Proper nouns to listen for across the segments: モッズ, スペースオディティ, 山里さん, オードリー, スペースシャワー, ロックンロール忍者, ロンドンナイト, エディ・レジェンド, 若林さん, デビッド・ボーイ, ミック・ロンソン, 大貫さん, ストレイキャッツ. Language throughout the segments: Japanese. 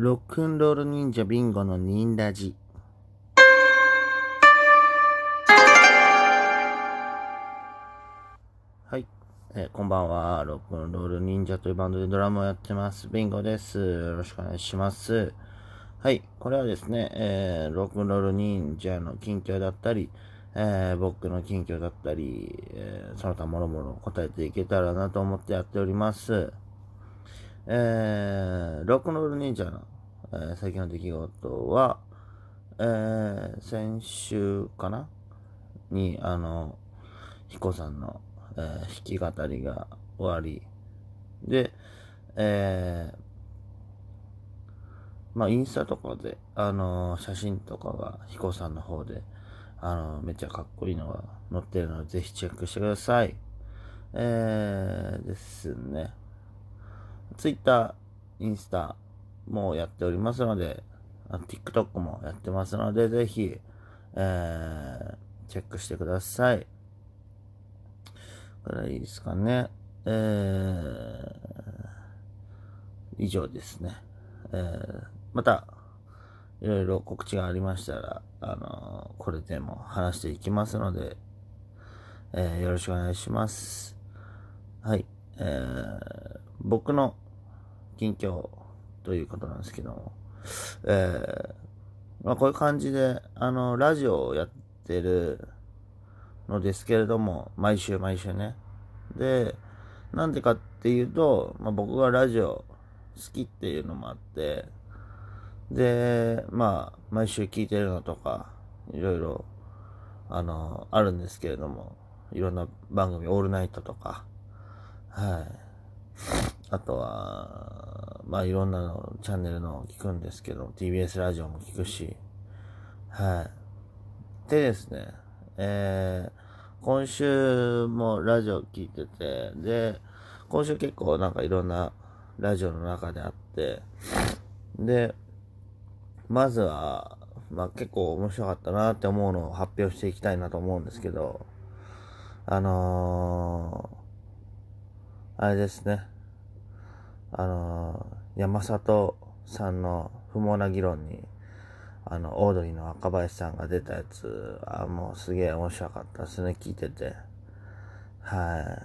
ロックンロール忍者ビンゴの忍ラジ。はい、こんばんは。ロックンロール忍者というバンドでドラムをやってますビンゴです。よろしくお願いします。はい、これはですね、ロックンロール忍者の近況だったり、僕の近況だったり、その他もろもろ答えていけたらなと思ってやっております。ロックンロール忍者の、最近の出来事は、先週かなに彦さんの、弾き語りが終わりで、まあインスタとかで写真とかが彦さんの方でめっちゃかっこいいのが載ってるのでぜひチェックしてください。ですね、ツイッター、インスタもやっておりますので、TikTok もやってますので、ぜひ、チェックしてください。これいいですかね。以上ですね。また、いろいろ告知がありましたら、これでも話していきますので、よろしくお願いします。はい。僕の近況ということなんですけども、まあ、こういう感じでラジオをやってるのですけれども、毎週ね。で、なんでかっていうと、まあ、僕がラジオ好きっていうのもあって、で、まあ毎週聞いてるのとかいろいろあるんですけれども、いろんな番組、オールナイトとか、はい、あとはまあいろんなのチャンネルの聞くんですけど、 TBS ラジオも聞くし、はい。でですね、今週もラジオ聞いてて、で今週結構なんかいろんなラジオの中であって、でまずは、まあ、結構面白かったなって思うのを発表していきたいなと思うんですけど、あれですね、山里さんの不毛な議論にオードリーの若林さんが出たやつ、もうすげえ面白かったですね、聞いてて。はい、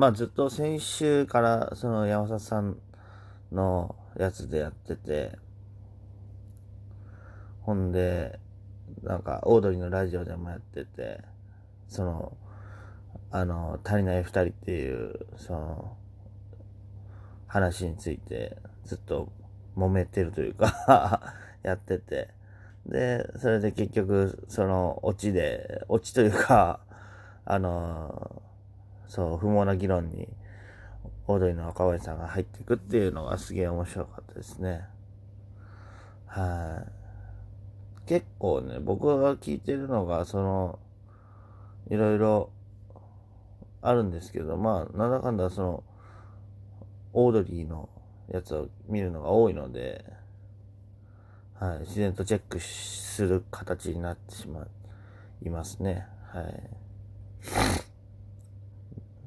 まあずっと先週からその山里さんのやつでやってて、ほんでなんかオードリーのラジオでもやってて、その足りない2人っていうその話についてずっと揉めてるというかやってて、でそれで結局そのオチというかそう不毛な議論にオードリーの若林さんが入っていくっていうのがすげえ面白かったですね。はい。結構ね、僕が聞いてるのがそのいろいろあるんですけど、まあなんだかんだそのオードリーのやつを見るのが多いので、はい、自然とチェックする形になってしまいますね。はい。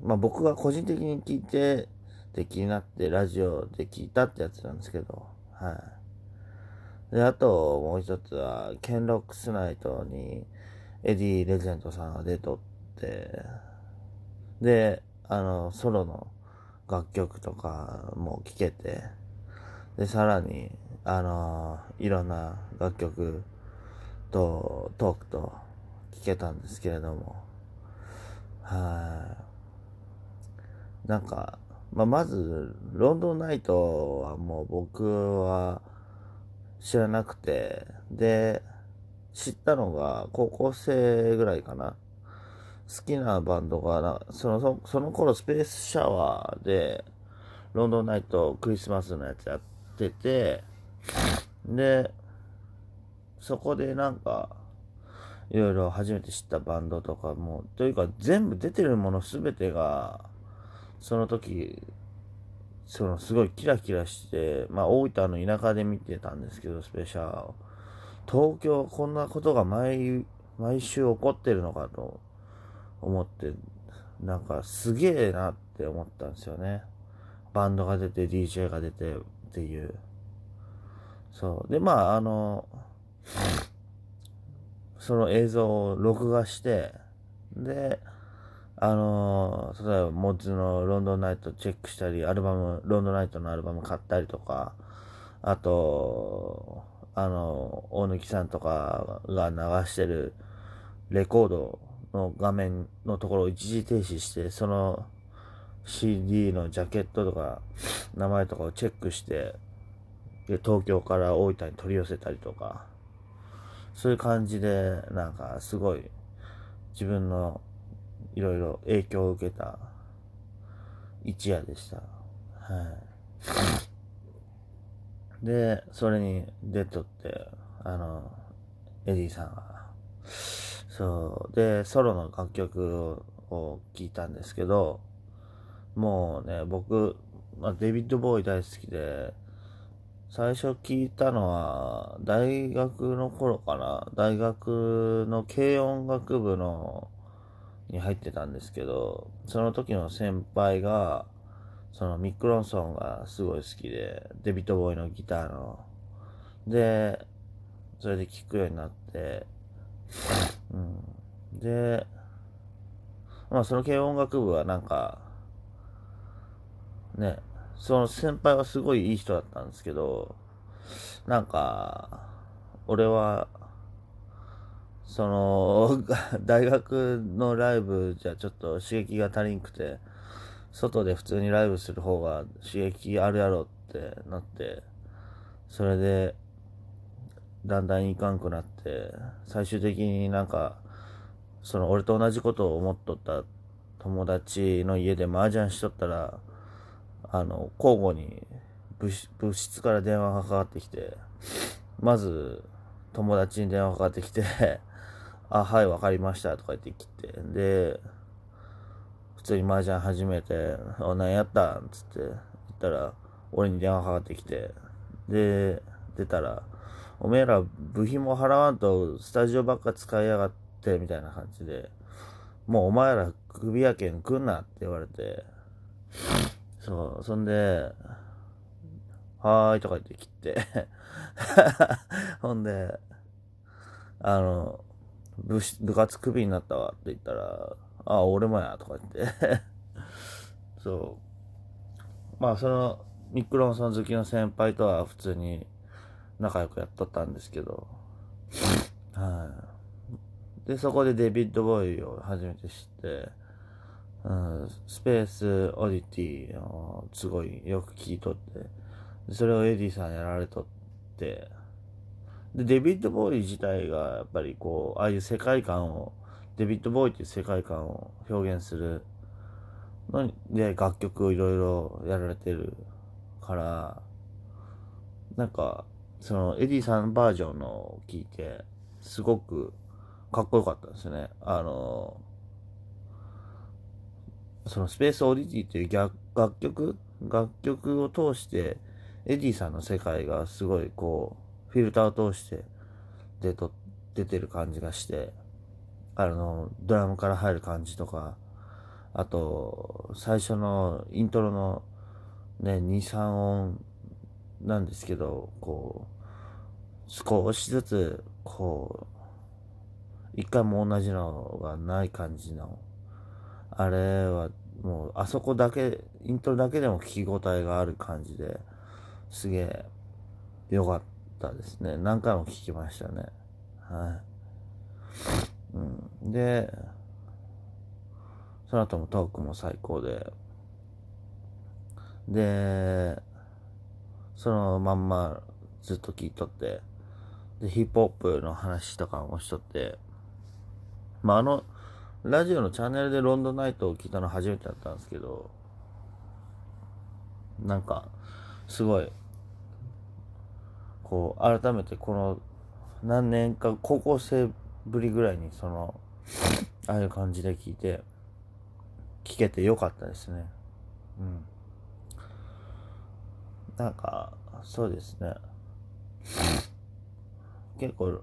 まあ僕が個人的に聞いてで気になってラジオで聞いたってやつなんですけど、はい。であともう一つはケンロックスナイトにエディ・レジェンドさんが出とって、でソロの楽曲とかも聴けて、でさらにいろんな楽曲とトークと聴けたんですけれども、はい。なんか、まあ、まずロンドンナイトはもう僕は知らなくて、で知ったのが高校生ぐらいかな。好きなバンドがその頃スペースシャワーでロンドンナイトクリスマスのやつやってて、でそこでなんかいろいろ初めて知ったバンドとかも、というか全部出てるもの全てがその時そのすごいキラキラして、まあ大分の田舎で見てたんですけど、スペースシャワーを東京こんなことが毎週起こってるのかと思って、なんかすげえなって思ったんですよね。バンドが出て DJ が出てっていう。そう。で、まあ、その映像を録画して、で、例えば、モッズのロンドンナイトチェックしたり、ロンドンナイトのアルバム買ったりとか、あと、大貫さんとかが流してるレコードの画面のところを一時停止して、その CD のジャケットとか、名前とかをチェックして、で、東京から大分に取り寄せたりとか、そういう感じで、なんかすごい自分のいろいろ影響を受けた一夜でした。はい。で、それに出とって、エディさんが、そう、で、ソロの楽曲を聴いたんですけど、もうね、僕、デビッド・ボーイ大好きで、最初聞いたのは、大学の頃かな。大学の軽音楽部に入ってたんですけど、その時の先輩が、そのミック・ロンソンがすごい好きで、デビッド・ボーイのギターの。で、それで聴くようになって、うん、で、まあその軽音楽部はなんか、ね、その先輩はすごいいい人だったんですけど、なんか、俺は、その、大学のライブじゃちょっと刺激が足りんくて、外で普通にライブする方が刺激あるやろってなって、それで、だんだんいかんくなって、最終的になんか、その俺と同じことを思っとった友達の家で麻雀しとったら、交互に部室から電話がかかってきて、まず友達に電話がかかってきて、あ、はい、わかりましたとか言ってきて、で、普通に麻雀始めて、あ、何やったんつって言ったら、俺に電話がかかってきて、で、出たら、おめえら部費も払わんとスタジオばっか使いやがって、みたいな感じで、もうお前ら首やけん来んなって言われて、そう、そんで、はーいとか言って切って、ほんで、部活クビになったわって言ったら、あ、俺もやとか言って、そう、まあそのミック・ロンソン好きの先輩とは普通に仲良くやっとったんですけど、はい。で、そこでデビッド・ボーイを初めて知って、うん、スペースオディティをすごいよく聴いとって、それをエディさんやられとって、で、デビッド・ボーイ自体がやっぱりこう、ああいう世界観を、デビッド・ボーイっていう世界観を表現するので楽曲をいろいろやられてるから、なんか、そのエディさんバージョンのを聴いて、すごくかっこよかったですね。そのスペースオディティという楽曲を通してエディさんの世界がすごいこうフィルターを通して出てる感じがして、ドラムから入る感じとか、あと最初のイントロのね 2,3 音なんですけど、こう少しずつこう一回も同じのがない感じの、あれはもうあそこだけ、イントロだけでも聞き応えがある感じで、すげえ良かったですね。何回も聞きましたね。はい。うん、で、その後もトークも最高で、で、そのまんまずっと聞いとって、で、ヒップホップの話とかもしとって、まあラジオのチャンネルでロンドンナイトを聞いたの初めてだったんですけど、なんか、すごい、こう、改めてこの何年か、高校生ぶりぐらいに、ああいう感じで聞けてよかったですね。うん。なんか、そうですね。結構、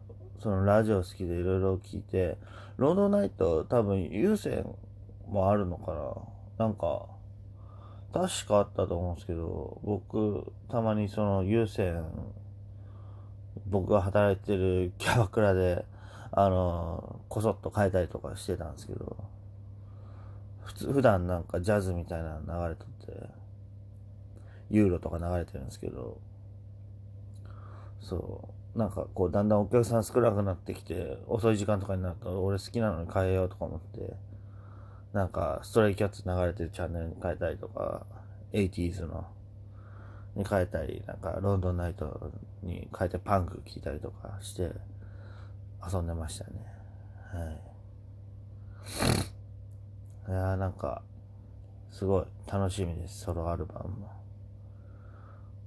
ラジオ好きでいろいろ聞いて、ロードナイト多分有線もあるのかな、なんか確かあったと思うんですけど、僕たまにその有線、僕が働いてるキャバクラでこそっと変えたりとかしてたんですけど、普段なんかジャズみたいなの流れとってユーロとか流れてるんですけど、そうなんかこうだんだんお客さん少なくなってきて、遅い時間とかになると俺好きなのに変えようとか思って、なんかストレイキャッツ流れてるチャンネルに変えたりとか、80s のに変えたり、なんかロンドンナイトに変えてパンク聴いたりとかして遊んでましたね。はい。いやーなんかすごい楽しみです。ソロアルバムも。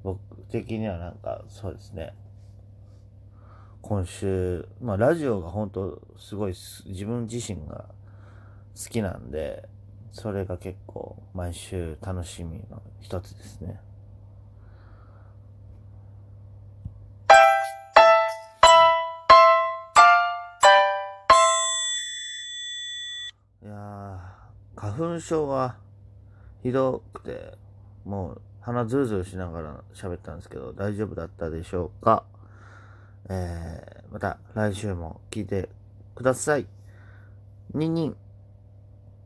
僕的にはなんかそうですね。今週まあラジオが本当すごい自分自身が好きなんで、それが結構毎週楽しみの一つですね。いや花粉症がひどくて、もう鼻ズルズルしながら喋ったんですけど、大丈夫だったでしょうか。また来週も聞いてください。ニンニン。